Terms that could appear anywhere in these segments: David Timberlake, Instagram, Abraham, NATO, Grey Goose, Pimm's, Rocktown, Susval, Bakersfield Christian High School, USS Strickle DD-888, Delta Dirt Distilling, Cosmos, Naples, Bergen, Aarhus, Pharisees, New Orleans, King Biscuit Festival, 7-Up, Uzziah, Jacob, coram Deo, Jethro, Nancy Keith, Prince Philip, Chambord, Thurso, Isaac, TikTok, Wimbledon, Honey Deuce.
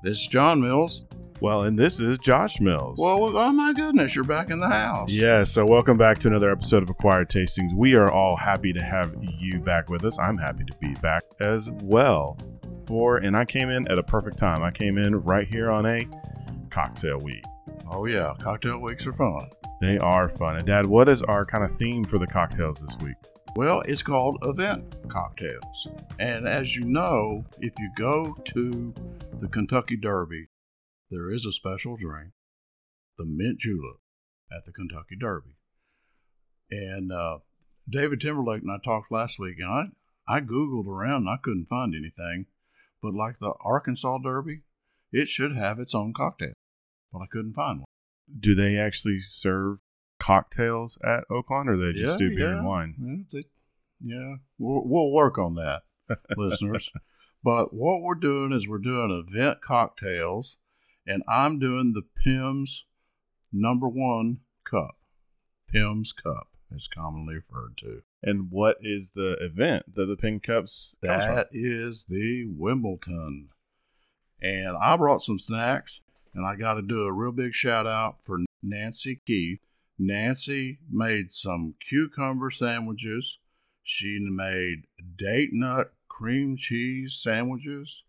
This is John Mills. Well, and this is Josh Mills. Well, oh my goodness, you're back in the house. Yeah, so welcome back to another episode of Acquired Tastings. We are all happy to have you back with us. I'm happy to be back as well. And I came in at a perfect time. I came in right here on a cocktail week. Oh yeah, cocktail weeks are fun. They are fun. And Dad, what is our kind of theme for the cocktails this week? Well, it's called event cocktails. And as you know, if you go to the Kentucky Derby, there is a special drink, the mint julep, at the Kentucky Derby. And David Timberlake and I talked last week, and I Googled around and I couldn't find anything. But like the Arkansas Derby, it should have its own cocktail. But I couldn't find one. Do they actually serve cocktails at Oakland, or they just do beer and wine? Yeah, we'll work on that, listeners. But what we're doing is we're doing event cocktails, and I'm doing the Pimm's #1 cup. Pimm's cup is commonly referred to. And what is the event that the Pimm Cups? That is the Wimbledon. And I brought some snacks, and I got to do a real big shout out for Nancy Keith. Nancy made some cucumber sandwiches. She made date nut cream cheese sandwiches.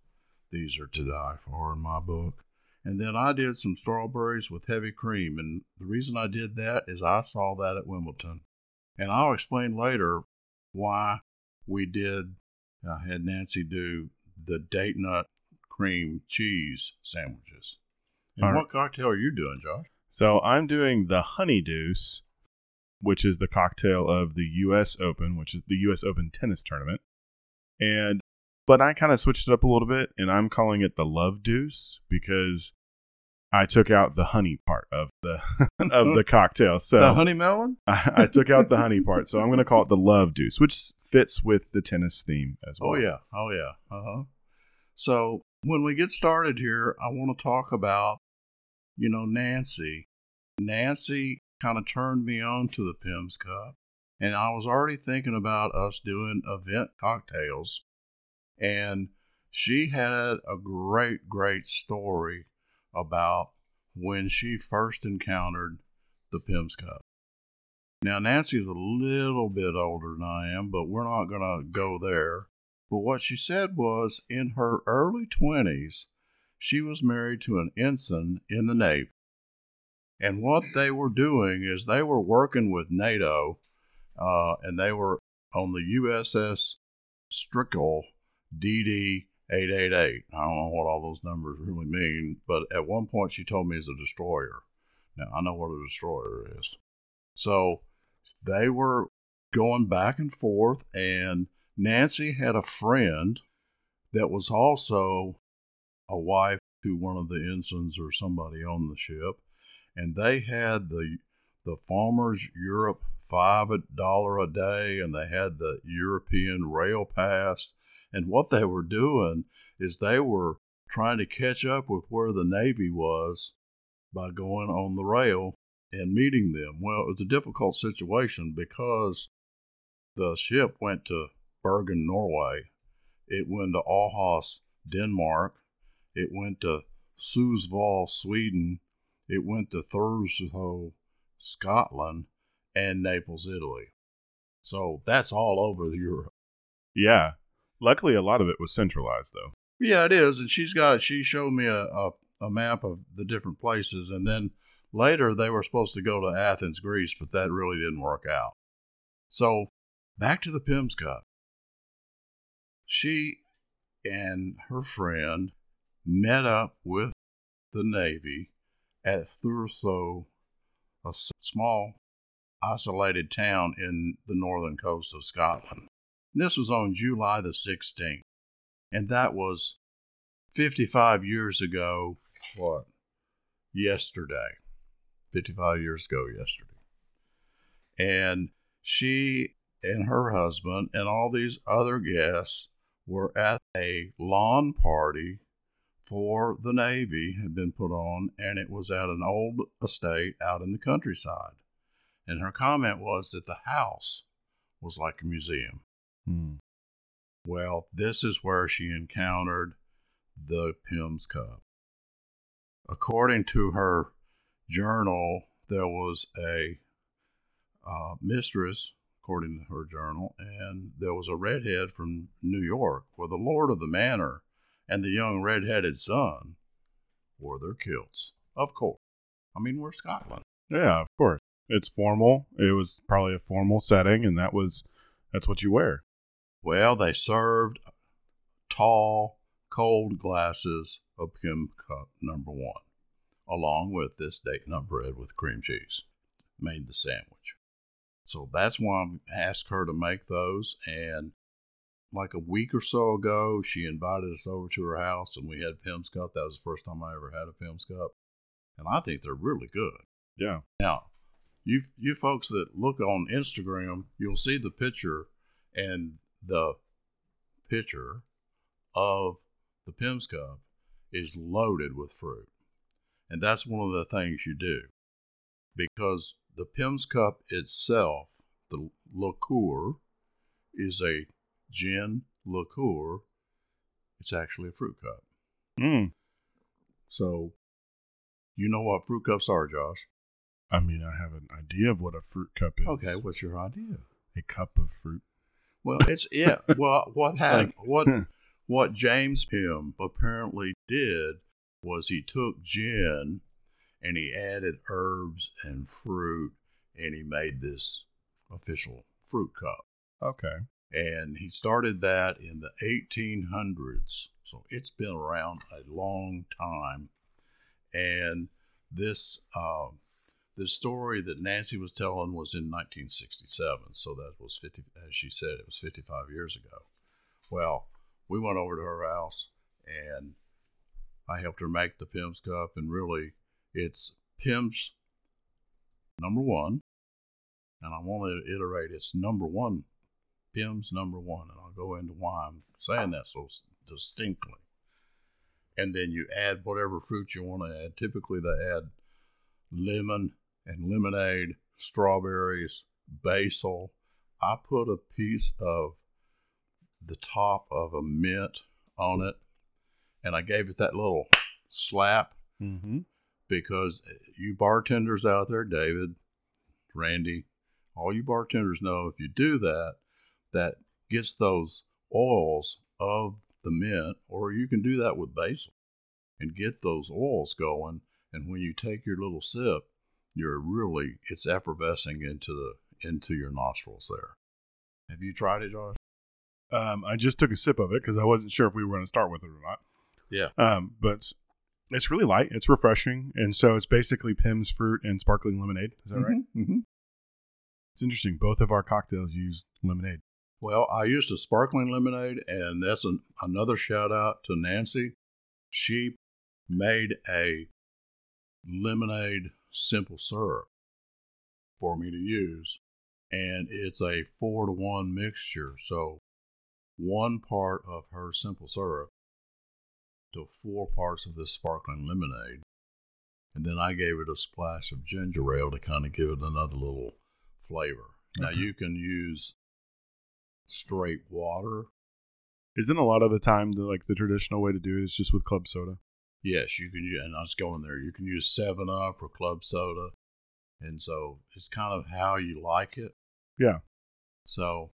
These are to die for in my book. And then I did some strawberries with heavy cream. And the reason I did that is I saw that at Wimbledon. And I'll explain later why we did, I had Nancy do the date nut cream cheese sandwiches. And all right, what cocktail are you doing, Josh? So I'm doing the Honey Deuce, which is the cocktail of the U.S. Open, which is the U.S. Open tennis tournament. But I kind of switched it up a little bit, and I'm calling it the Love Deuce because I took out the honey part of the cocktail. So the honey melon? I took out the honey part, so I'm going to call it the Love Deuce, which fits with the tennis theme as well. Oh yeah. So when we get started here, I want to talk about, you know, Nancy. Nancy kind of turned me on to the Pimm's Cup, and I was already thinking about us doing event cocktails, and she had a great story about when she first encountered the Pimm's Cup. Now, Nancy's a little bit older than I am, but we're not going to go there. But what she said was, in her early 20s, she was married to an ensign in the Navy. And what they were doing is they were working with NATO, and they were on the USS Strickle DD-888. I don't know what all those numbers really mean, but at one point she told me it's a destroyer. Now, I know what a destroyer is. So they were going back and forth, and Nancy had a friend that was also a wife to one of the ensigns or somebody on the ship, and they had the Farmers Europe $5 a day, and they had the European Rail Pass. And what they were doing is they were trying to catch up with where the Navy was by going on the rail and meeting them. Well, it was a difficult situation because the ship went to Bergen, Norway. It went to Aarhus, Denmark. It went to Susval, Sweden. It went to Thurso, Scotland, and Naples, Italy. So that's all over Europe. Yeah. Luckily, a lot of it was centralized, though. Yeah, it is, and she showed me a map of the different places, and then later they were supposed to go to Athens, Greece, but that really didn't work out. So, back to the Pimm's Cup. She and her friend met up with the Navy at Thurso, a small isolated town in the northern coast of Scotland. This was on July the 16th, and that was 55 years ago, yesterday. 55 years ago yesterday. And she and her husband and all these other guests were at a lawn party for the Navy, had been put on, and it was at an old estate out in the countryside. And her comment was that the house was like a museum. Well, this is where she encountered the Pimm's Cup. according to her journal, there was a mistress, according to her journal, and there was a redhead from New York where the lord of the manor and the young redheaded son wore their kilts. Of course. I mean, we're Scotland. Yeah, of course. It's formal. It was probably a formal setting, and that's what you wear. Well, they served tall, cold glasses of Pimm Cup number 1, along with this date nut bread with cream cheese. Made the sandwich. So that's why I asked her to make those, and like a week or so ago, she invited us over to her house, and we had Pimm's Cup. That was the first time I ever had a Pimm's Cup, and I think they're really good. Yeah. Now, you folks that look on Instagram, you'll see the picture, and the picture of the Pimm's Cup is loaded with fruit, and that's one of the things you do, because the Pimm's Cup itself, the liqueur, is a gin liqueur. It's actually a fruit cup. Mm. So, you know what fruit cups are, Josh? I mean, I have an idea of what a fruit cup is. Okay, what's your idea? A cup of fruit. Well, it's Well, what James Pimm apparently did was he took gin and he added herbs and fruit, and he made this official fruit cup. Okay. And he started that in the 1800s. So it's been around a long time. And this story that Nancy was telling was in 1967. So that was 50, as she said, it was 55 years ago. Well, we went over to her house, and I helped her make the Pimm's Cup, and really, it's Pimm's number 1, and I want to iterate, it's number 1, Pimm's number 1, and I'll go into why I'm saying that so distinctly. And then you add whatever fruit you want to add. Typically, they add lemon and lemonade, strawberries, basil. I put a piece of the top of a mint on it, and I gave it that little slap. Mm-hmm. Because you bartenders out there, David, Randy, all you bartenders know if you do that, that gets those oils of the mint, or you can do that with basil and get those oils going. And when you take your little sip, it's effervescing into your nostrils there. Have you tried it, Josh? I just took a sip of it because I wasn't sure if we were going to start with it or not. Yeah. But it's really light. It's refreshing. And so it's basically Pimm's fruit and sparkling lemonade. Is that right? Mm-hmm. It's interesting. Both of our cocktails use lemonade. Well, I used a sparkling lemonade, and that's another shout out to Nancy. She made a lemonade simple syrup for me to use, and it's a 4-to-1 mixture. So one part of her simple syrup to 4 parts of this sparkling lemonade, and then I gave it a splash of ginger ale to kind of give it another little flavor. Okay. Now, you can use straight water. Isn't a lot of the time the traditional way to do it is just with club soda? Yes, you can use, and I was going there, you can use 7-Up or club soda, and so it's kind of how you like it. Yeah. So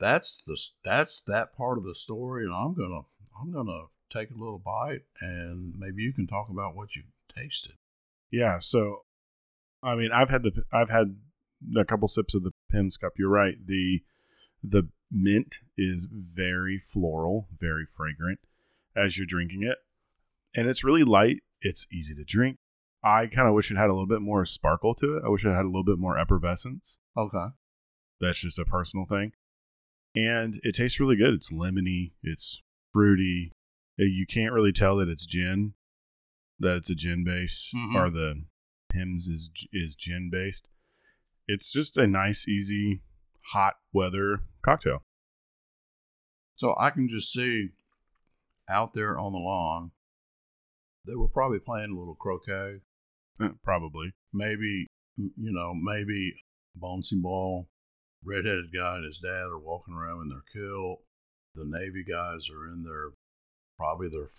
that's that part of the story, and I'm gonna take a little bite, and maybe you can talk about what you tasted. Yeah, so I mean, I've had a couple sips of the Pimm's Cup. You're right. The mint is very floral, very fragrant as you're drinking it, and it's really light. It's easy to drink. I kind of wish it had a little bit more sparkle to it. I wish it had a little bit more effervescence. Okay, that's just a personal thing, and it tastes really good. It's lemony. It's fruity. You can't really tell that it's gin, that it's a gin base, mm-hmm. or the Pimm's is gin based. It's just a nice, easy, hot weather cocktail. So I can just see out there on the lawn, they were probably playing a little croquet. Probably. Maybe, bouncing ball. Redheaded guy and his dad are walking around in their kilt. The Navy guys are in their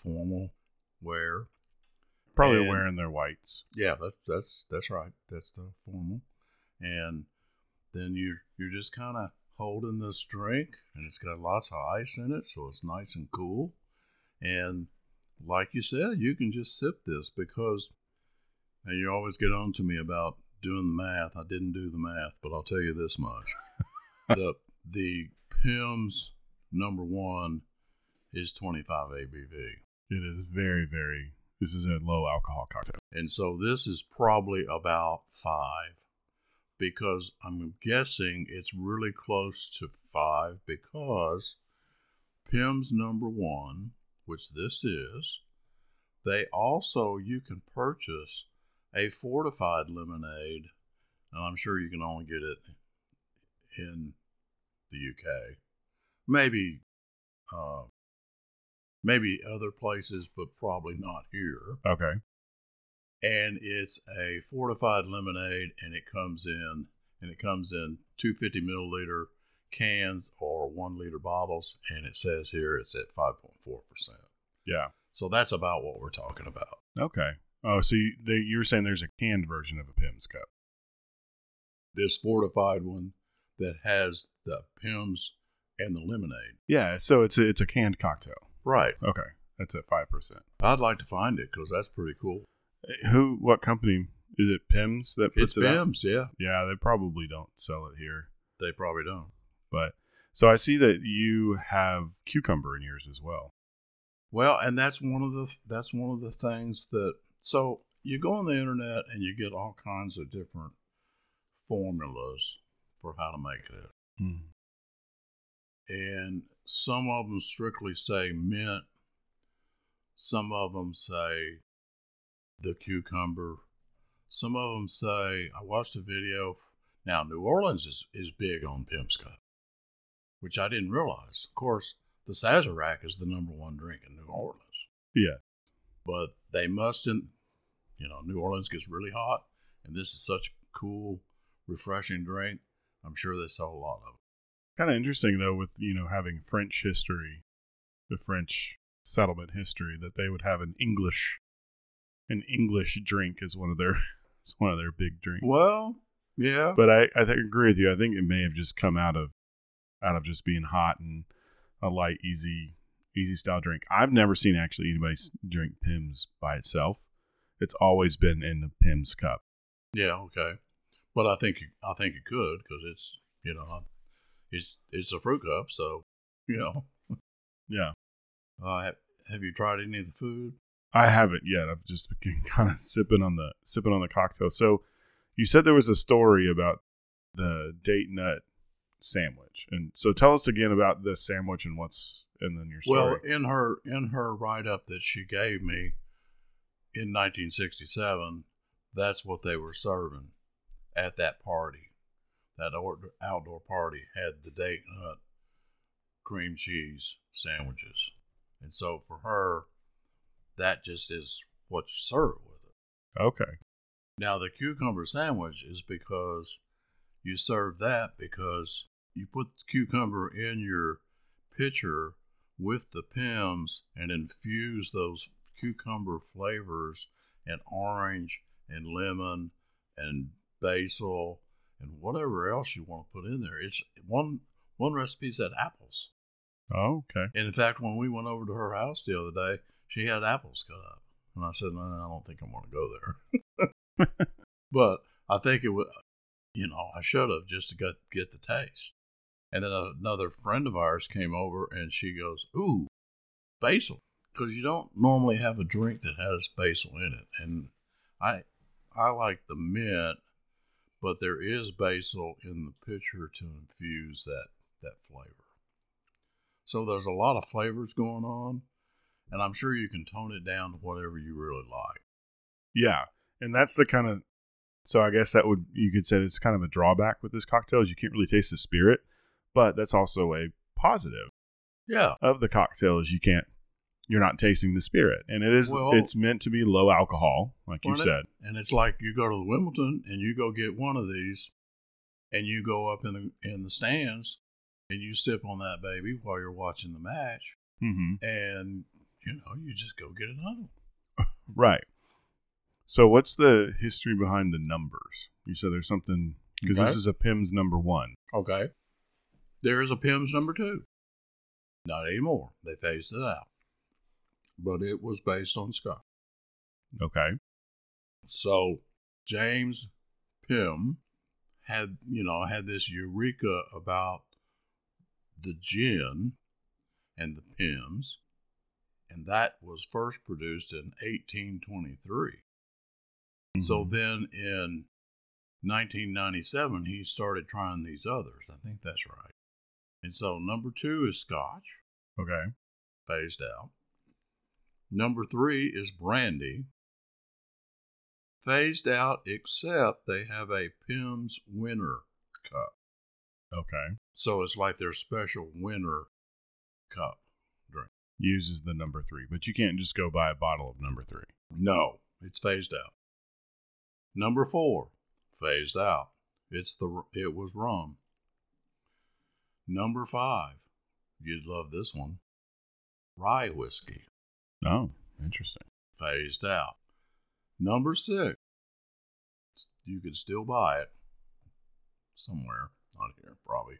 formal wear, Probably and, wearing their whites. Yeah, that's right. That's the formal. And then you're just kind of holding this drink, and it's got lots of ice in it, so it's nice and cool. And like you said, you can just sip this because, and you always get on to me about doing the math. I didn't do the math, but I'll tell you this much. The Pimm's number one is 25 ABV. It is very, very, this is a low alcohol cocktail. And so this is probably about 5 because I'm guessing it's really close to 5 because Pimm's number one, which this is, they also, you can purchase a fortified lemonade, and I'm sure you can only get it in the UK. Maybe other places, but probably not here. Okay. And it's a fortified lemonade, and it comes in 250 milliliter cans or 1 liter bottles, and it says here it's at 5.4%. Yeah. So that's about what we're talking about. Okay. Oh, so you're saying there's a canned version of a Pimm's cup. This fortified one that has the Pimm's and the lemonade. Yeah, so it's a canned cocktail. Right. Okay, that's at 5%. I'd like to find it because that's pretty cool. What company? Is it Pimm's that puts it out? It's Pimm's, yeah. Yeah, they probably don't sell it here. They probably don't. But so I see that you have cucumber in yours as well. Well, and that's one of the things that, so you go on the internet and you get all kinds of different formulas for how to make it. Mm. And some of them strictly say mint. Some of them say the cucumber. Some of them say, I watched a video. Now, New Orleans is big on Pimm's Cup, which I didn't realize. Of course, the Sazerac is the number one drink in New Orleans. Yeah. But they mustn't, New Orleans gets really hot, and this is such a cool, refreshing drink. I'm sure they sell a lot of it. Kind of interesting, though, with, having French history, the French settlement history, that they would have an English drink as one of their big drinks. Well, yeah. But I agree with you. I think it may have just come out of just being hot and a light, easy style drink. I've never seen actually anybody drink Pimm's by itself. It's always been in the Pimm's cup. Yeah, okay. But I think it could because it's it's a fruit cup, so yeah. Have you tried any of the food? I haven't yet. I've just been kind of sipping on the cocktail. So you said there was a story about the date nut sandwich, and so tell us again about the sandwich and what's and then your story. Well, in her write up that she gave me in 1967, that's what they were serving at that party. That outdoor party had the date nut cream cheese sandwiches, and so for her, that just is what you serve with it. Okay. Now, the cucumber sandwich is because you serve that because you put the cucumber in your pitcher with the Pimm's and infuse those cucumber flavors and orange and lemon and basil and whatever else you want to put in there. It's one recipe said apples. Oh, okay. And in fact, when we went over to her house the other day, she had apples cut up. And I said, no, I don't think I want to go there. But I think it would, I should have just to get the taste. And then another friend of ours came over and she goes, ooh, basil. Because you don't normally have a drink that has basil in it. And I like the mint, but there is basil in the pitcher to infuse that flavor. So there's a lot of flavors going on. And I'm sure you can tone it down to whatever you really like. Yeah. And that's the kind of, so I guess that would, you could say it's kind of a drawback with this cocktail is you can't really taste the spirit, but that's also a positive. Yeah. Of the cocktail is you're not tasting the spirit. And it is, it's meant to be low alcohol, like you said. And it's like you go to the Wimbledon and you go get one of these and you go up in the stands and you sip on that baby while you're watching the match. Mm-hmm. And you just go get another one. Right. So what's the history behind the numbers? You said there's something, because this is a Pimm's number one. Okay. There is a Pimm's number two. Not anymore. They phased it out. But it was based on Scott. Okay. So James Pimm had this eureka about the gin and the Pimm's, and that was first produced in 1823. Mm-hmm. So then in 1997, he started trying these others. I think that's right. And so number two is Scotch. Okay. Phased out. Number three is brandy. Phased out, except they have a Pimm's Winter Cup. Okay. So it's like their special winter cup drink. Uses the number three, but you can't just go buy a bottle of number three. No, it's phased out. Number four, phased out. It was rum. Number five, you'd love this one, rye whiskey. Oh, interesting. Phased out. Number six, you could still buy it somewhere, not here probably,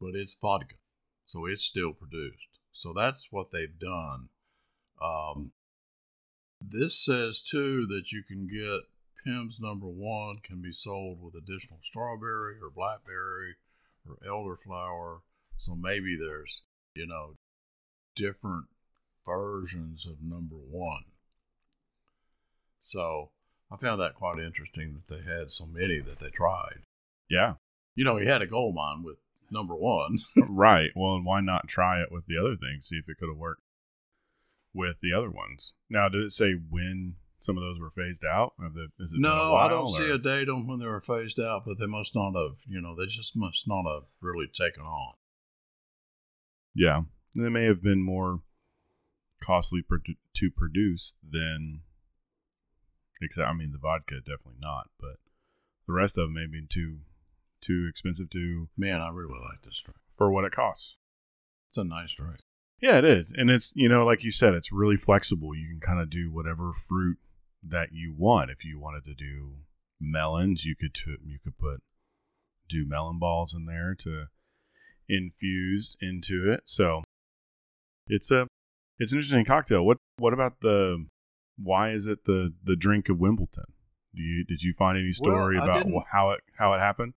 but it's vodka, so it's still produced. So that's what they've done. This says, too, that you can get Pimm's number one can be sold with additional strawberry or blackberry or elderflower, so maybe there's, different versions of number one. So I found that quite interesting that they had so many that they tried. Yeah. He had a gold mine with number one. Right. Well, and why not try it with the other things? See if it could have worked with the other ones. Now, did it say when some of those were phased out? I don't see a date on when they were phased out, but they must not have, they just must not have really taken on. Yeah. They may have been more costly to produce than... Except, the vodka, definitely not, but the rest of them may have been too expensive to... Man, I really like this drink. For what it costs. It's a nice drink. Yeah, it is. And it's, like you said, it's really flexible. You can kind of do whatever fruit that you want. If you wanted to do melons, you could do melon balls in there to infuse into it. So it's an interesting cocktail. What about the... Why is it the drink of Wimbledon? Did you find any story about how it happened?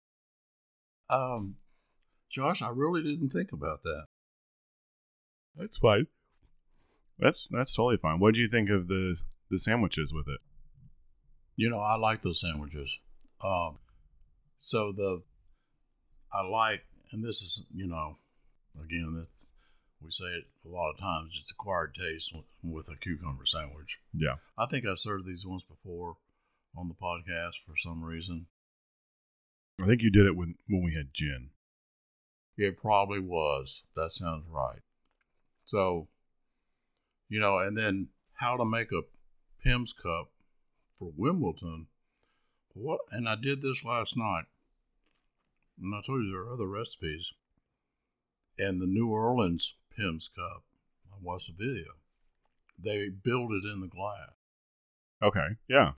Josh, I really didn't think about that. That's fine. That's totally fine. What did you think of the sandwiches with it? I like those sandwiches. And this is, again, that's. We say it a lot of times, it's acquired taste with a cucumber sandwich. Yeah. I think I served these once before on the podcast for some reason. I think you did it when we had gin. It probably was. That sounds right. So, and then how to make a Pimm's cup for Wimbledon. What? And I did this last night. And I told you there are other recipes. And the New Orleans Pimm's cup. I watched the video. They build it in the glass. Okay, yeah.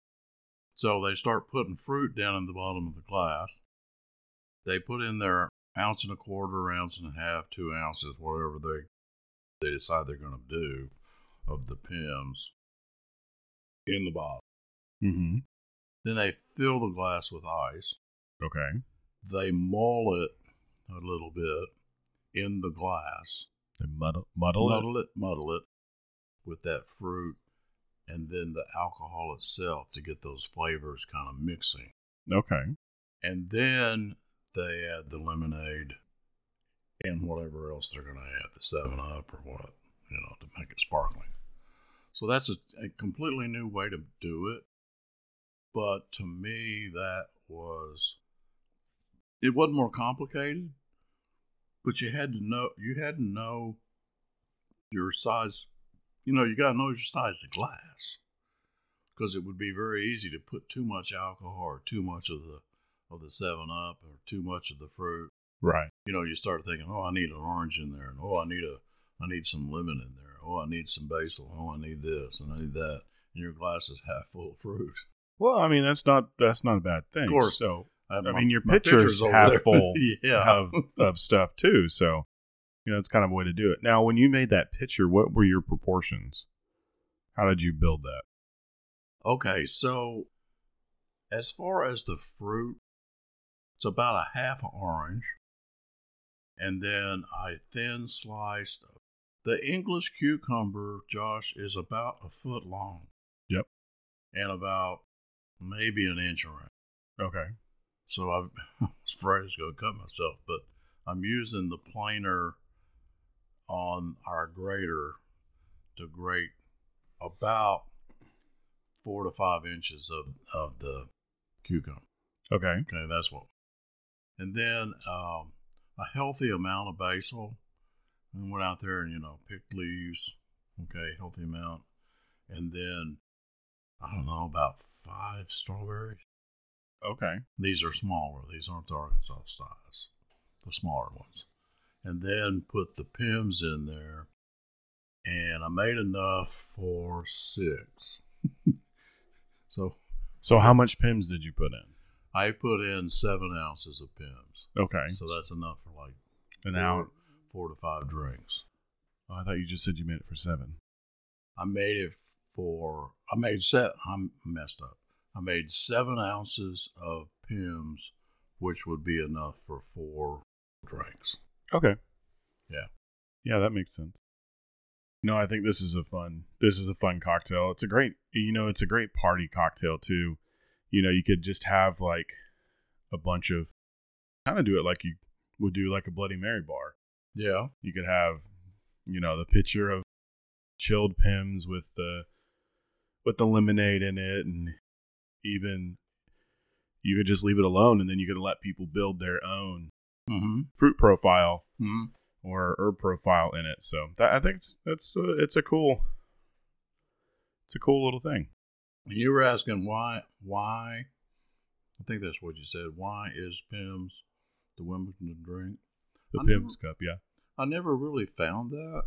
So they start putting fruit down in the bottom of the glass. They put in their 1.25 ounces, 1.5 ounces, 2 ounces, whatever they decide they're going to do of the Pimm's in the bottom. Mm-hmm. Then they fill the glass with ice. Okay. They mull it a little bit in the glass. And muddle it with that fruit and then the alcohol itself to get those flavors kind of mixing. Okay. And then they add the lemonade and whatever else they're going to add, the 7-Up or what, to make it sparkling. So that's a completely new way to do it. But to me, it wasn't more complicated. But you had to know your size, you got to know your size of glass, because it would be very easy to put too much alcohol or too much of the 7-Up or too much of the fruit. Right. You start thinking, oh, I need an orange in there. And, oh, I need some lemon in there. Oh, I need some basil. Oh, I need this and I need that. And your glass is half full of fruit. Well, I mean, that's not a bad thing. Of course. So, I mean, your pitcher's half full of stuff too. So, you know, it's kind of a way to do it. Now, when you made that pitcher, what were your proportions? How did you build that? Okay, so as far as the fruit, it's about a half orange. And then I thin sliced. The English cucumber, Josh, is about a foot long. Yep. And about maybe an inch around. Okay. So I was afraid I was going to cut myself, but I'm using the planer on our grater to grate about 4 to 5 inches of the cucumber. Okay. Okay, that's what. And then a healthy amount of basil. And went out there and, you know, picked leaves. Okay, healthy amount. And then, I don't know, about 5 strawberries. Okay. These are smaller. These aren't the Arkansas size. The smaller ones. And then put the Pimm's in there. And I made enough for 6. So how much Pimm's did you put in? I put in 7 ounces of Pimm's. Okay. So that's enough for like an hour. 4 to 5 drinks. Oh, I thought you just said you made it for 7. I made 7 ounces of Pimm's, which would be enough for 4 drinks. Okay. Yeah. Yeah, that makes sense. No, I think this is a fun cocktail. It's a great party cocktail too. You know, you could just have like a bunch of, kind of do it like you would do like a Bloody Mary bar. Yeah. You could have, you know, the pitcher of chilled Pimm's with the lemonade in it, and even you could just leave it alone, and then you could let people build their own fruit profile or herb profile in it. So I think it's a cool little thing. You were asking why I think that's what you said. Why is Pimm's the Wimbledon drink? The Pimm's Cup, yeah. I never really found that,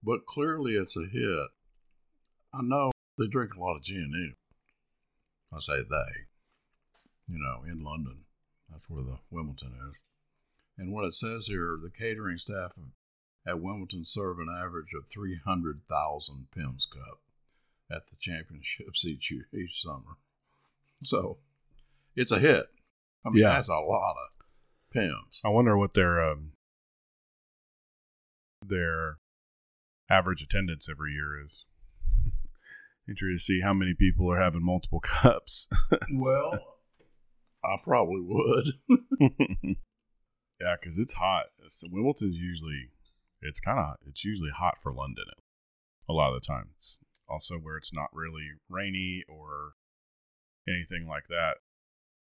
but clearly it's a hit. I know they drink a lot of gin, anyway. I say they, you know, in London. That's where the Wimbledon is. And what it says here, the catering staff at Wimbledon serve an average of 300,000 Pimm's Cup at the championships each summer. So it's a hit. I mean, that's a lot of Pimm's. I wonder what their average attendance every year is. Interesting to see how many people are having multiple cups. Well, I probably would. Yeah, because it's hot. Wimbledon's usually hot for London a lot of the time. It's also where it's not really rainy or anything like that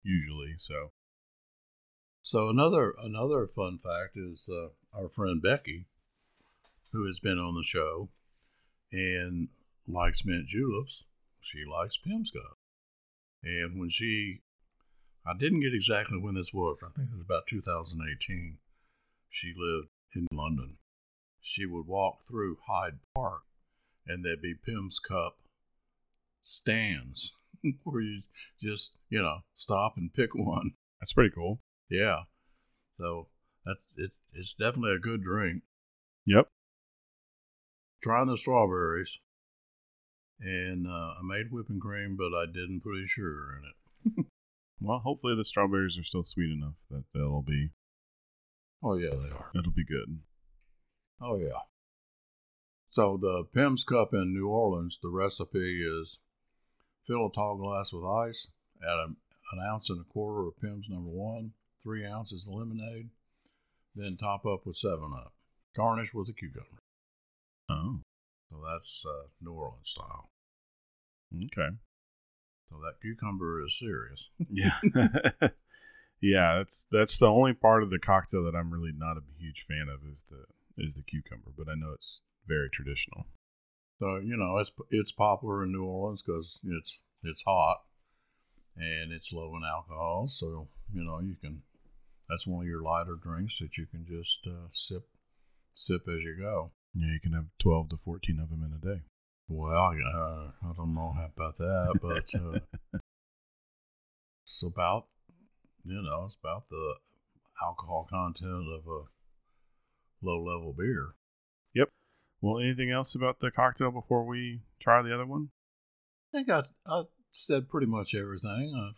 usually, so. So another fun fact is our friend Becky, who has been on the show and likes mint juleps, she likes Pimm's Cup. And when I didn't get exactly when this was, I think it was about 2018, she lived in London. She would walk through Hyde Park and there'd be Pimm's Cup stands where you just, you know, stop and pick one. That's pretty cool. Yeah, so it's definitely a good drink. Yep. Trying the strawberries, and I made whipping cream, but I didn't put any sugar in it. Well, hopefully the strawberries are still sweet enough that they'll be. Oh yeah, they are. It'll be good. Oh yeah. So the Pimm's Cup in New Orleans, the recipe is: fill a tall glass with ice, add an ounce and a quarter of Pimm's No. 1. 3 ounces of lemonade, then top up with 7-Up. Garnish with a cucumber. Oh. So that's New Orleans style. Okay. So that cucumber is serious. Yeah. Yeah, that's the only part of the cocktail that I'm really not a huge fan of is the cucumber, but I know it's very traditional. So, you know, it's popular in New Orleans because it's hot and it's low in alcohol, so, you know, you can. That's one of your lighter drinks that you can just sip as you go. Yeah, you can have 12 to 14 of them in a day. Well, I don't know about that, but it's about, it's about the alcohol content of a low-level beer. Yep. Well, anything else about the cocktail before we try the other one? I think I said pretty much everything.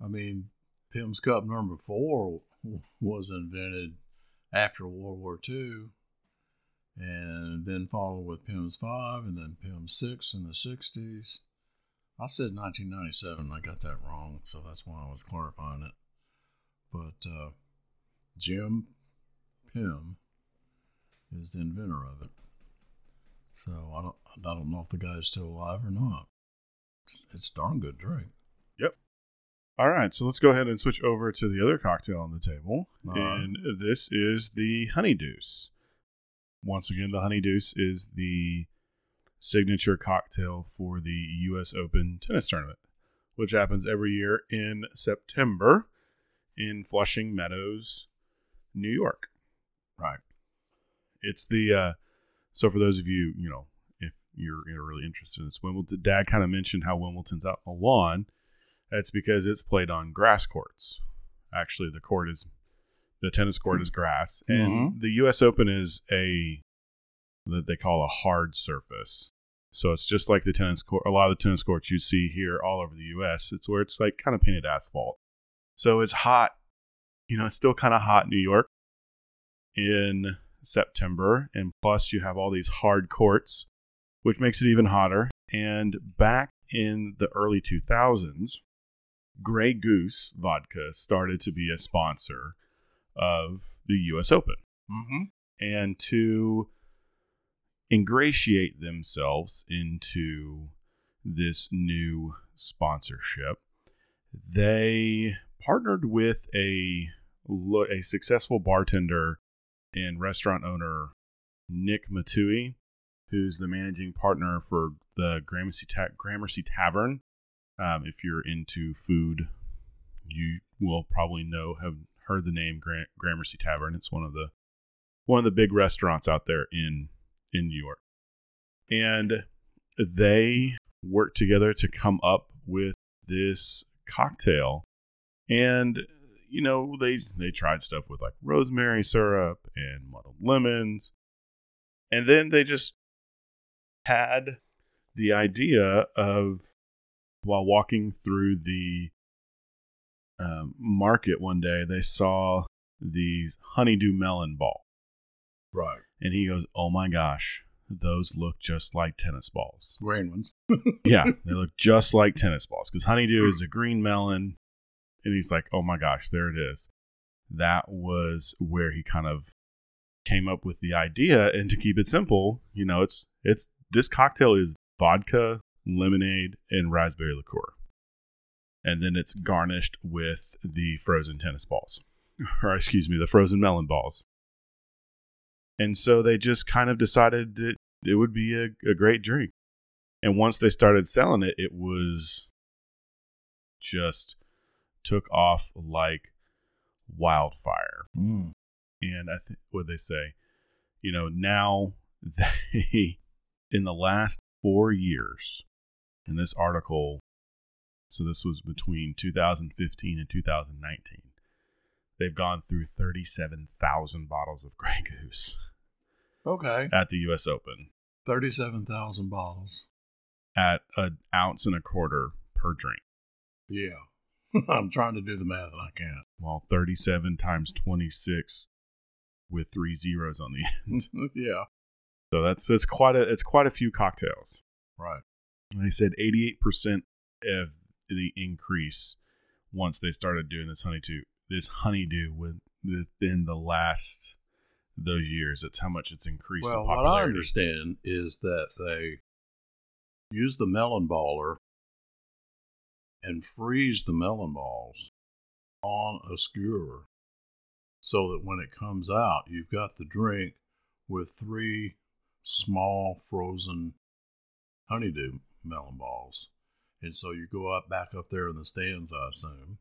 I mean, Pimm's Cup number 4 was invented after World War II, and then followed with Pimm's 5 and then Pimm's 6 in the 60s. I said 1997. I got that wrong, so that's why I was clarifying it. But Jim Pimm is the inventor of it. So I don't know if the guy's still alive or not. It's a darn good drink. Yep. All right, so let's go ahead and switch over to the other cocktail on the table. And this is the Honey Deuce. Once again, the Honey Deuce is the signature cocktail for the U.S. Open tennis tournament, which happens every year in September in Flushing Meadows, New York. Right. It's the, so for those of you, if you're really interested in this, Wimbledon, Dad kind of mentioned how Wimbledon's out on the lawn. That's because it's played on grass courts. Actually, the tennis court is grass. And the U.S. Open is that they call a hard surface. So it's just like the tennis court. A lot of the tennis courts you see here all over the U.S., it's where it's like kind of painted asphalt. So it's hot. It's still kind of hot in New York in September. And plus you have all these hard courts, which makes it even hotter. And back in the early 2000s, Grey Goose vodka started to be a sponsor of the U.S. Open. And to ingratiate themselves into this new sponsorship, they partnered with a successful bartender and restaurant owner, Nick Matui, who's the managing partner for the Gramercy Tavern. If you're into food, you will probably have heard the name Gramercy Tavern. It's one of the big restaurants out there in New York. And they worked together to come up with this cocktail. And they tried stuff with like rosemary syrup and muddled lemons. And then they just had the idea of, while walking through the market one day, they saw the honeydew melon ball. Right. And he goes, "Oh my gosh, those look just like tennis balls." Green ones. Yeah, they look just like tennis balls because honeydew is a green melon. And he's like, "Oh my gosh, there it is." That was where he kind of came up with the idea. And to keep it simple, it's this cocktail is vodka, lemonade, and raspberry liqueur. And then it's garnished with the frozen tennis balls. Or excuse me, the frozen melon balls. And so they just kind of decided that it would be a great drink. And once they started selling it, it was just took off like wildfire. And I think what they say, now they, in the last 4 years, in this article, so this was between 2015 and 2019, they've gone through 37,000 bottles of Grey Goose. Okay. At the U.S. Open. 37,000 bottles. At an 1.25 ounces per drink. Yeah. I'm trying to do the math and I can't. Well, 37 times 26 with 3 zeros on the end. Yeah. So that's quite a few cocktails. Right. And they said 88% of the increase once they started doing this honeydew within the last those years. That's how much it's increased in popularity. Well, what I understand is that they use the melon baller and freeze the melon balls on a skewer so that when it comes out, you've got the drink with 3 small frozen honeydew melon balls. And so you go back up there in the stands, I assume,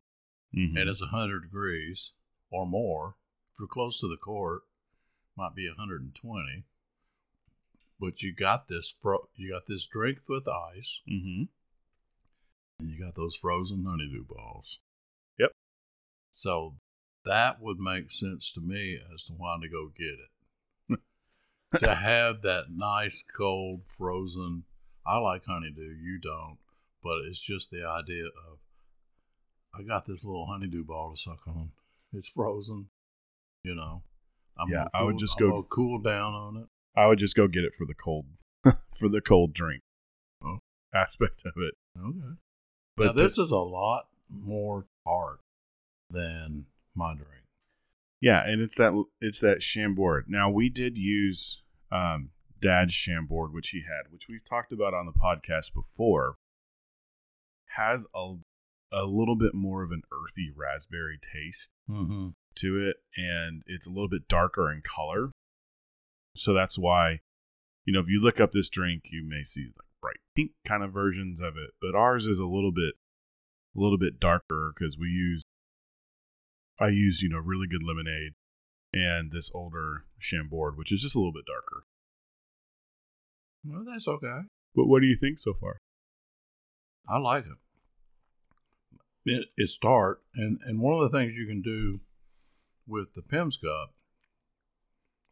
and it's 100 degrees or more. If you're close to the court, might be 120. But you got this drink with ice, mm-hmm. and you got those frozen honeydew balls. Yep. So that would make sense to me as to why to go get it. To have that nice, cold, frozen. I like honeydew. You don't. But it's just the idea of, I got this little honeydew ball to suck on. It's frozen. You know. I would just go cool down on it. I would just go get it for the cold drink aspect of it. Okay. But now, this is a lot more art than my drink. Yeah, and it's that Chambord. Now, we did use Dad's Chambord, which he had, which we've talked about on the podcast before. Has a little bit more of an earthy raspberry taste mm-hmm. to it, and it's a little bit darker in color. So that's why, you know, if you look up this drink, you may see like bright pink kind of versions of it. But ours is a little bit darker because I use, you know, really good lemonade and this older Chambord, which is just a little bit darker. Well, that's okay. But what do you think so far? I like it. It's tart. And one of the things you can do with the Pimm's cup,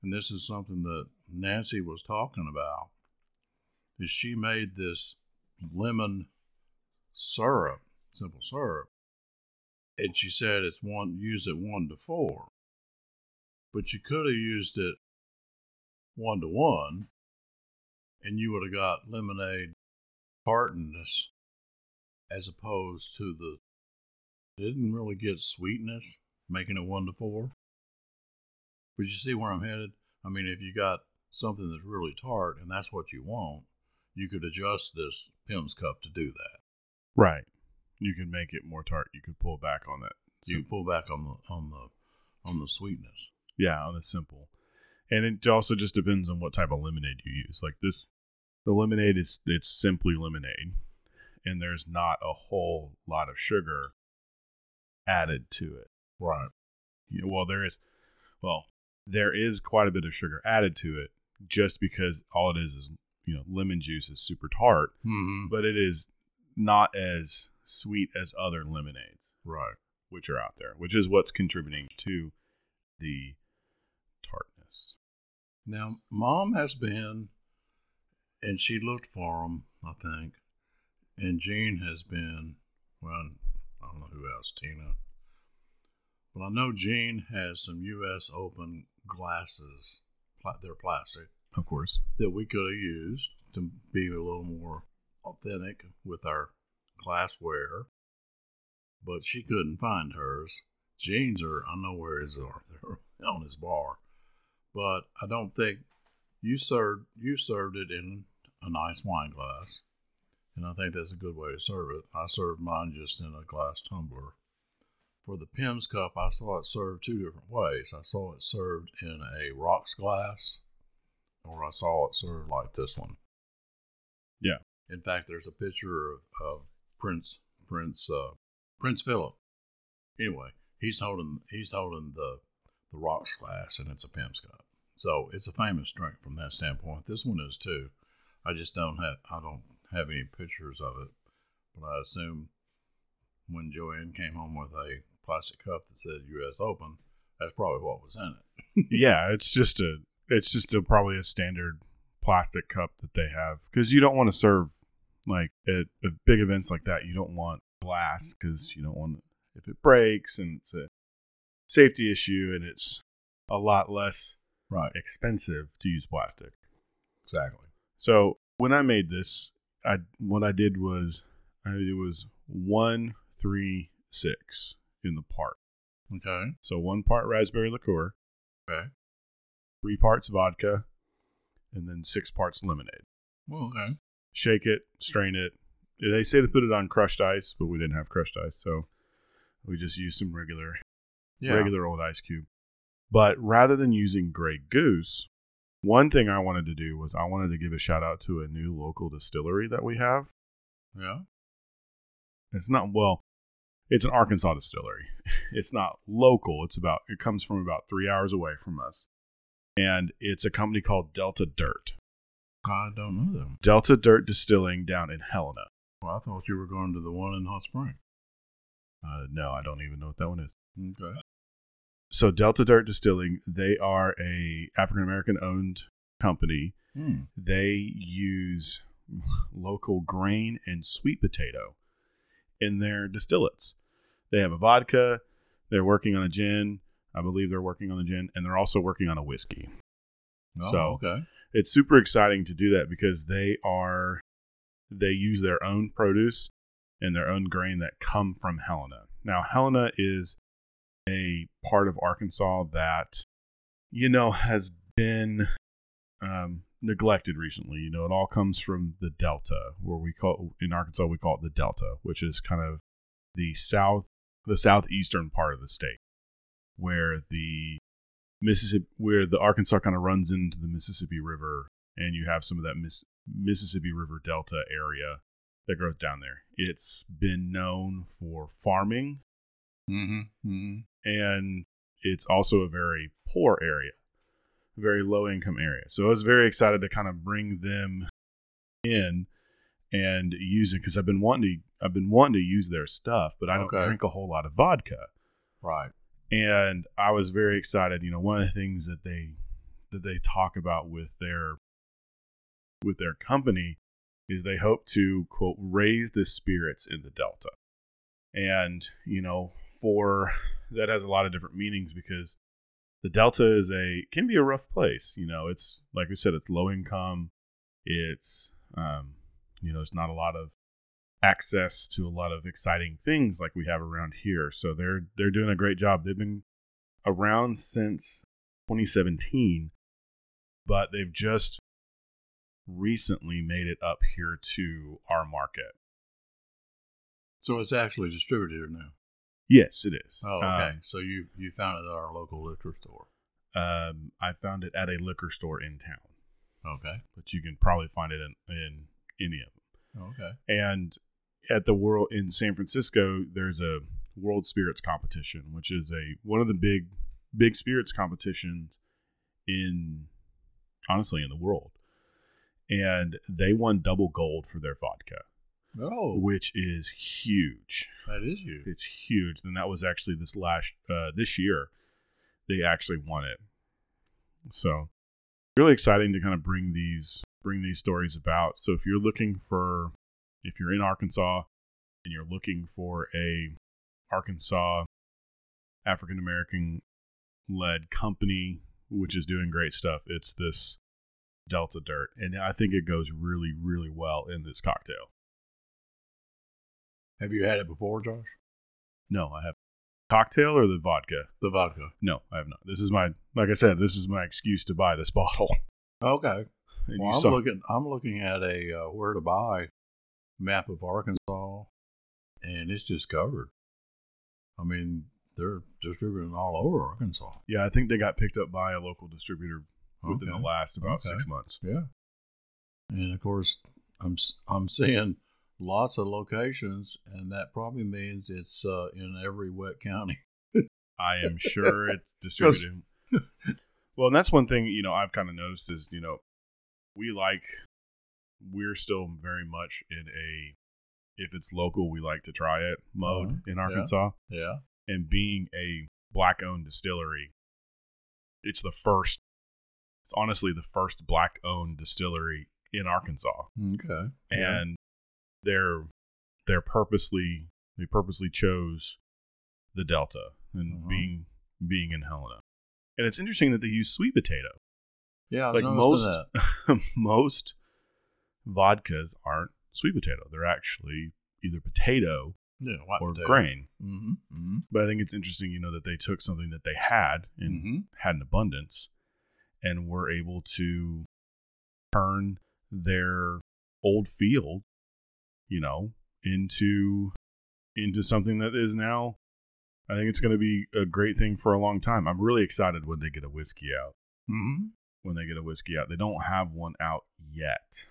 and this is something that Nancy was talking about, is she made this lemon syrup, simple syrup, and she said use it 1 to 4. But you could have used it 1 to 1, and you would have got lemonade tartness as opposed to didn't really get sweetness, making it 1 to 4. But you see where I'm headed? I mean, if you got something that's really tart and that's what you want, you could adjust this Pimm's cup to do that. Right. You could make it more tart. You could pull back on that. So you pull back on the sweetness. Yeah, on the simple. And it also just depends on what type of lemonade you use. Like this, the lemonade it's simply lemonade, and there's not a whole lot of sugar added to it. Right. Yeah, well, there is quite a bit of sugar added to it just because all it is, you know, lemon juice is super tart, mm-hmm. but it is not as sweet as other lemonades. Right. Which are out there, which is what's contributing to the tartness. Now, Mom has been, and she looked for them, I think, and Jean has been, well, I don't know who else, Tina. But I know Jean has some U.S. Open glasses. They're plastic. Of course. That we could have used to be a little more authentic with our glassware. But she couldn't find hers. Jean's are, I know where his are. They're on his bar. But I don't think you served it in a nice wine glass. And I think that's a good way to serve it. I served mine just in a glass tumbler. For the Pimm's cup, I saw it served 2 different ways. I saw it served in a rocks glass, or I saw it served like this one. Yeah. In fact, there's a picture of Prince Philip. Anyway, he's holding the rocks glass, and it's a Pimm's cup. So it's a famous drink from that standpoint. This one is too. I just don't have any pictures of it, but I assume when Joanne came home with a plastic cup that said U.S. Open, that's probably what was in it. Yeah, it's just a probably a standard plastic cup that they have, because you don't want to serve like at big events like that. You don't want glass because you don't want, if it breaks, and it's a safety issue, and it's a lot less expensive to use plastic. Exactly. So when I made this, what I did was 1, 3, 6 in the part. Okay. So 1 part raspberry liqueur. Okay. 3 parts vodka, and then 6 parts lemonade. Well, okay. Shake it, strain it. They say to put it on crushed ice, but we didn't have crushed ice, so we just used some regular old ice cube. But rather than using Grey Goose, one thing I wanted to do was I wanted to give a shout out to a new local distillery that we have. Yeah. It's an Arkansas distillery. It's not local. It comes from about 3 hours away from us. And it's a company called Delta Dirt. I don't know them. Delta Dirt Distilling down in Helena. Well, I thought you were going to the one in Hot Spring. No, I don't even know what that one is. Okay. So Delta Dirt Distilling, they are a African-American owned company. Mm. They use local grain and sweet potato in their distillates. They have a vodka. They're working on a gin. I believe they're working on a gin. And they're also working on a whiskey. Oh, so okay. It's super exciting to do that because they use their own produce and their own grain that come from Helena. Now, Helena is a part of Arkansas that, you know, has been neglected recently. You know, it all comes from the Delta, where in Arkansas we call it the Delta, which is kind of the southeastern part of the state, where the Arkansas kind of runs into the Mississippi River, and you have some of that Mississippi River Delta area that grows down there. It's been known for farming, and it's also a very poor area, very low-income area. So I was very excited to kind of bring them in and use it because I've been wanting to use their stuff, but I don't drink a whole lot of vodka, right? And I was very excited. You know, one of the things that they talk about with their company is they hope to, quote, raise the spirits in the Delta. And, you know, that has a lot of different meanings because the Delta can be a rough place. You know, it's, like we said, it's low income. It's, you know, there's not a lot of access to a lot of exciting things like we have around here. So they're doing a great job. They've been around since 2017, but they've just recently made it up here to our market. So it's actually distributed now? Yes, it is. Oh, okay. So you found it at our local liquor store? I found it at a liquor store in town. Okay. But you can probably find it in any of them. Okay. And at the world in San Francisco, there's a World Spirits Competition, which is one of the big spirits competitions honestly in the world. And they won double gold for their vodka. Oh, which is huge. That is huge. It's huge. And that was actually this year they actually won it. So really exciting to kind of bring these stories about. So if you're in Arkansas and you're looking for a Arkansas African American led company, which is doing great stuff, it's this Delta Dirt. And I think it goes really, really well in this cocktail. Have you had it before, Josh? No, I haven't. Cocktail or the vodka? The vodka. No, I have not. This is my excuse to buy this bottle. Okay. And well, I'm looking at a where to buy map of Arkansas, and it's just covered. I mean, they're distributing all over Arkansas. Yeah, I think they got picked up by a local distributor within the last about 6 months. Yeah. And, of course, I'm seeing lots of locations, and that probably means it's in every wet county. I am sure it's distributed. Well, and that's one thing, you know, I've kind of noticed is, you know, we're still very much in if it's local, we like to try it mode in Arkansas. Yeah. And being a black-owned distillery, it's honestly the first black-owned distillery in Arkansas. Okay. And they purposely chose the Delta and being in Helena. And it's interesting that they use sweet potato. Yeah, I was noticing that. Most vodkas aren't sweet potato. They're actually either potato or potato. Grain. Mm-hmm. Mm-hmm. But I think it's interesting, you know, that they took something that they had and had in abundance and were able to turn their old field, you know, into something that is now, I think it's going to be a great thing for a long time. I'm really excited when they get a whiskey out. Mm-hmm. When they get a whiskey out, they don't have one out yet,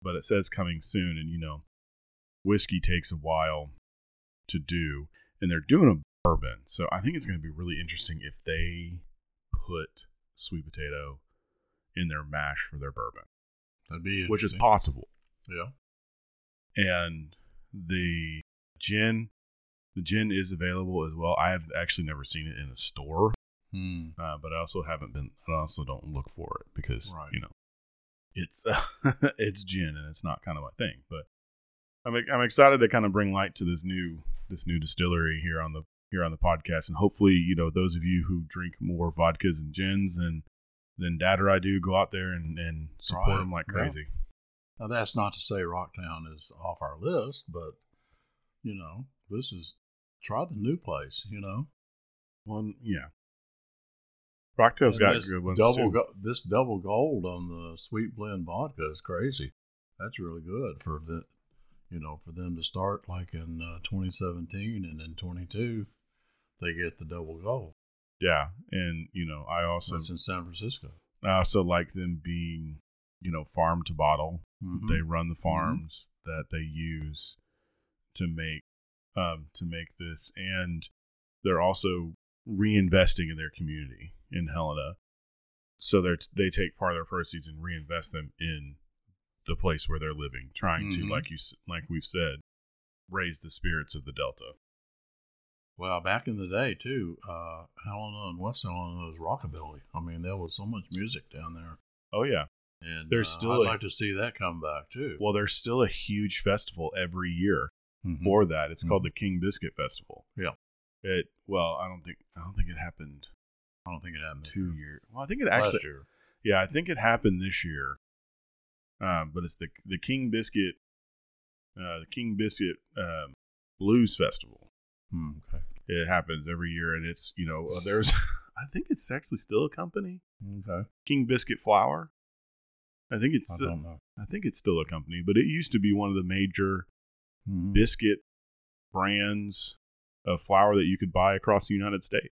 but it says coming soon. And, you know, whiskey takes a while to do, and they're doing a bourbon. So I think it's going to be really interesting if they put sweet potato in their mash for their bourbon. That'd be interesting. Which is possible. Yeah. And the gin is available as well. I have actually never seen it in a store, but I also haven't been. I also don't look for it because you know it's gin and it's not kind of my thing. But I'm excited to kind of bring light to this new distillery here on the podcast, and hopefully you know those of you who drink more vodkas and gins than Dad or I do, go out there and support them like crazy. Yeah. Now, that's not to say Rocktown is off our list, but, you know, try the new place, you know. One, yeah. Rocktown's got good ones, too. This double gold on the sweet blend vodka is crazy. That's really good for them to start like in 2017 and in 2022, they get the double gold. Yeah, and, you know, that's in San Francisco. I also like them being, you know, farm to bottle. Mm-hmm. They run the farms that they use to make this, and they're also reinvesting in their community in Helena. So they take part of their proceeds and reinvest them in the place where they're living, trying to, like we've said, raise the spirits of the Delta. Well, back in the day too, Helena and West Helena was rockabilly. I mean, there was so much music down there. Oh yeah. And there's I'd like to see that come back, too. Well, there's still a huge festival every year for that. It's called the King Biscuit Festival. Yeah. I don't think it happened. I don't think it happened 2 years. Well, I think it actually. Last year. Yeah, I think it happened this year. But it's the King Biscuit Blues Festival. Mm, okay. It happens every year, and it's, you know, there's, I think it's actually still a company. Okay. King Biscuit Flour. I think it's still a company, but it used to be one of the major biscuit brands of flour that you could buy across the United States.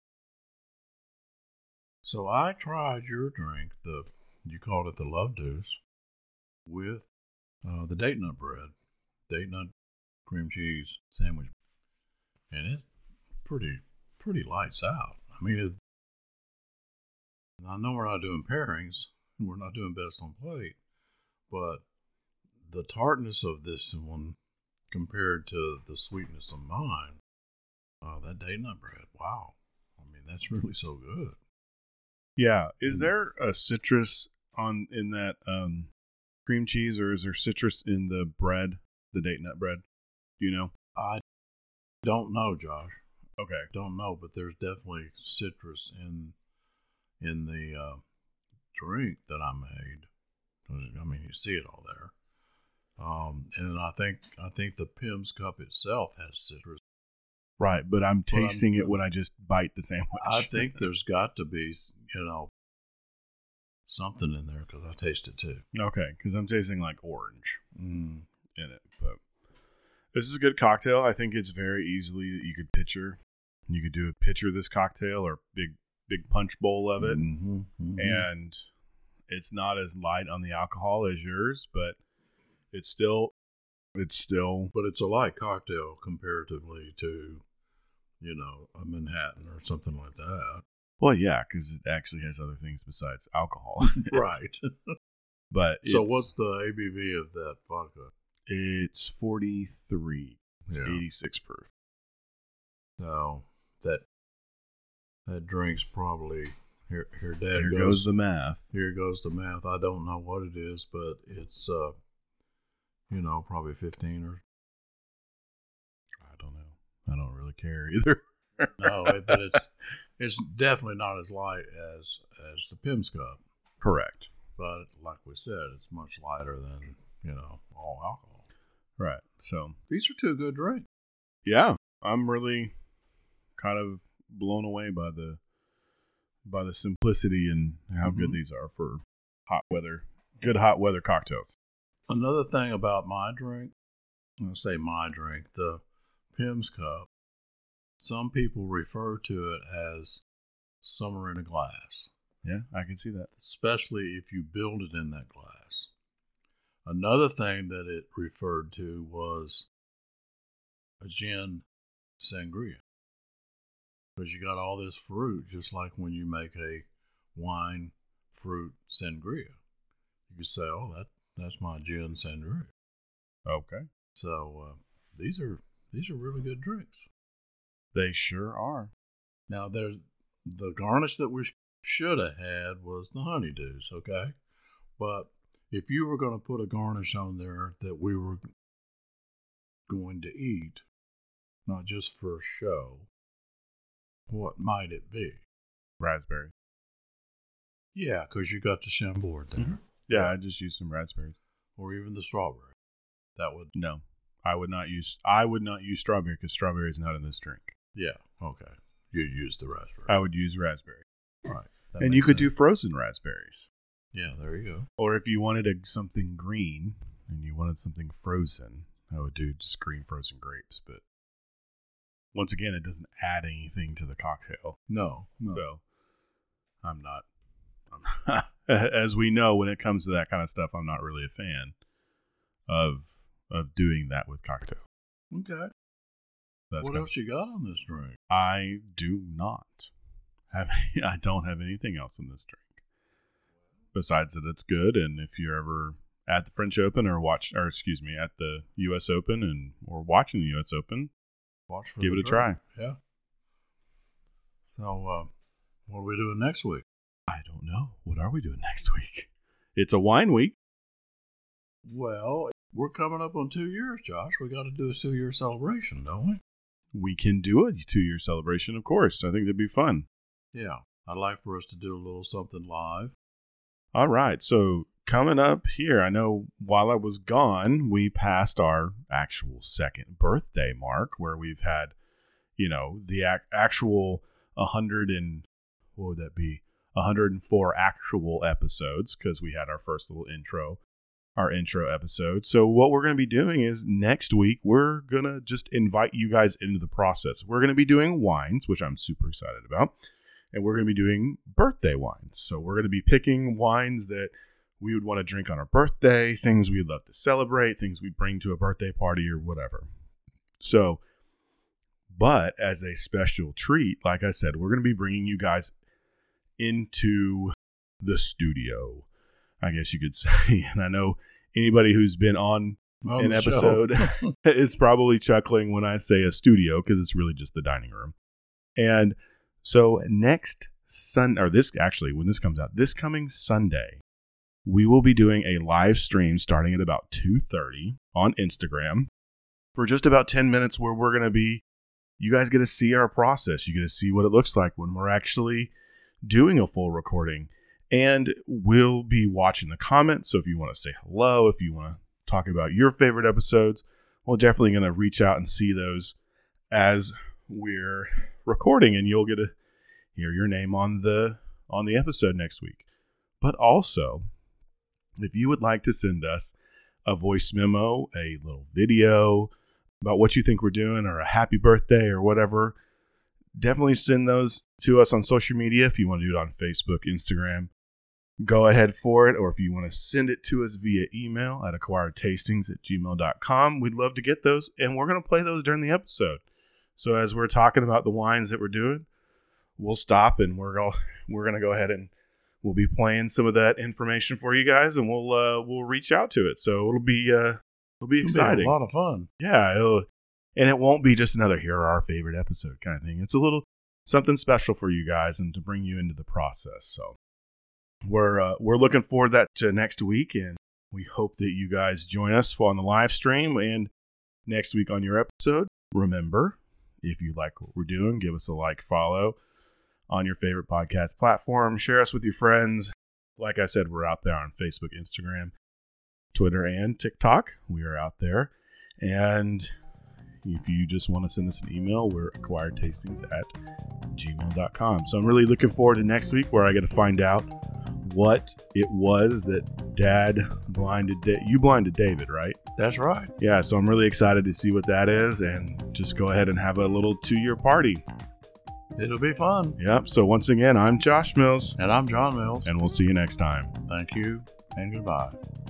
So I tried your drink, you called it the Love Deuce, with the date nut bread, date nut cream cheese sandwich, and it's pretty lights out. I mean, I know we're not doing pairings. We're not doing best on plate, but the tartness of this one compared to the sweetness of mine, that date nut bread, wow. I mean, that's really so good. Yeah. Is there a citrus in that cream cheese, or is there citrus in the bread, the date nut bread? Do you know? I don't know, Josh. Okay. Don't know, but there's definitely citrus in the... drink that I made. I mean, you see it all there. And I think the Pimm's cup itself has citrus. Right, but I'm tasting it when I just bite the sandwich. I think there's got to be, you know, something in there because I taste it too. Okay, because I'm tasting like orange in it. But this is a good cocktail. I think it's very easily that you could pitcher. You could do a pitcher of this cocktail or big punch bowl of it, and it's not as light on the alcohol as yours, but but it's a light cocktail comparatively to, you know, a Manhattan or something like that. Well, yeah, because it actually has other things besides alcohol, right? But so, what's the ABV of that vodka? It's 43. It's 86 proof. So that drink's probably here. Dad, here goes the math. Here goes the math. I don't know what it is, but it's, you know, probably 15 or. I don't know. I don't really care either. No, but it's definitely not as light as the Pimm's cup. Correct. But like we said, it's much lighter than, you know, all alcohol. Right. So these are two good drinks. Yeah, I'm really kind of blown away by the simplicity and how good these are for hot weather. Good hot weather cocktails. Another thing about my drink, the Pimm's cup, some people refer to it as summer in a glass. Yeah, I can see that. Especially if you build it in that glass. Another thing that it referred to was a gin sangria. Because you got all this fruit, just like when you make a wine fruit sangria. You could say, oh, that That's my gin sandwich. Okay. So these are really good drinks. They sure are. Now, there's the garnish that we should have had was the honeydews, okay? But if you were going to put a garnish on there that we were going to eat, not just for show, what might it be? Raspberry. Yeah, because you got the Chambord there. Mm-hmm. Yeah, right? I just used some raspberries. Or even the strawberry. That would... No, I would not use strawberry because strawberry is not in this drink. Yeah, okay. You'd use the raspberry. I would use raspberry. Right. And you could do frozen raspberries. Yeah, there you go. Or if you wanted something green and you wanted something frozen, I would do just green frozen grapes. But once again, it doesn't add anything to the cocktail. No. So I'm not as we know, when it comes to that kind of stuff, I'm not really a fan of doing that with cocktail. Okay. What else you got on this drink? I do not have. I don't have anything else in this drink. Besides that, it's good, and if you're ever at the French Open at the U.S. Open or watching the U.S. Open, give it a try. Yeah. So, what are we doing next week? I don't know. What are we doing next week? It's a wine week. Well, we're coming up on 2 years, Josh. We got to do a 2-year celebration, don't we? We can do a 2-year celebration, of course. I think that'd be fun. Yeah. I'd like for us to do a little something live. All right. So coming up here, I know while I was gone, we passed our actual second birthday mark where we've had, the actual 104 actual episodes because we had our first little intro episode. So what we're going to be doing is next week, we're going to just invite you guys into the process. We're going to be doing wines, which I'm super excited about. And we're going to be doing birthday wines. So we're going to be picking wines that we would want to drink on our birthday, things we'd love to celebrate, things we bring to a birthday party or whatever. So, but as a special treat, like I said, we're going to be bringing you guys into the studio, I guess you could say. And I know anybody who's been on an episode is probably chuckling when I say a studio because it's really just the dining room. And so this coming Sunday, we will be doing a live stream starting at about 2:30 on Instagram for just about 10 minutes where we're going to be, you guys get to see our process. You get to see what it looks like when we're actually doing a full recording, and we'll be watching the comments. So if you want to say hello, if you want to talk about your favorite episodes, we're definitely going to reach out and see those as we're recording, and you'll get to hear your name on the episode next week. But also, if you would like to send us a voice memo, a little video about what you think we're doing or a happy birthday or whatever, definitely send those to us on social media. If you want to do it on Facebook, Instagram, go ahead for it. Or if you want to send it to us via email at acquiredtastings@gmail.com, we'd love to get those, and we're going to play those during the episode. So as we're talking about the wines that we're doing, we'll stop and we're going to go ahead and we'll be playing some of that information for you guys, and we'll reach out to it. So it'll be exciting. Be a lot of fun. Yeah. And it won't be just another here are our favorite episode kind of thing. It's a little something special for you guys and to bring you into the process. So we're looking forward to that next week, and we hope that you guys join us on the live stream and next week on your episode. Remember, if you like what we're doing, give us a follow on your favorite podcast platform. Share us with your friends. Like I said, we're out there on Facebook, Instagram, Twitter, and TikTok. We are out there. And if you just want to send us an email, we're acquiredtastings@gmail.com. So I'm really looking forward to next week where I get to find out what it was that Dad blinded. You blinded David, right? That's right. Yeah, so I'm really excited to see what that is, and just go ahead and have a little 2-year party. It'll be fun. Yep. So once again, I'm Josh Mills. And I'm John Mills. And we'll see you next time. Thank you, and goodbye.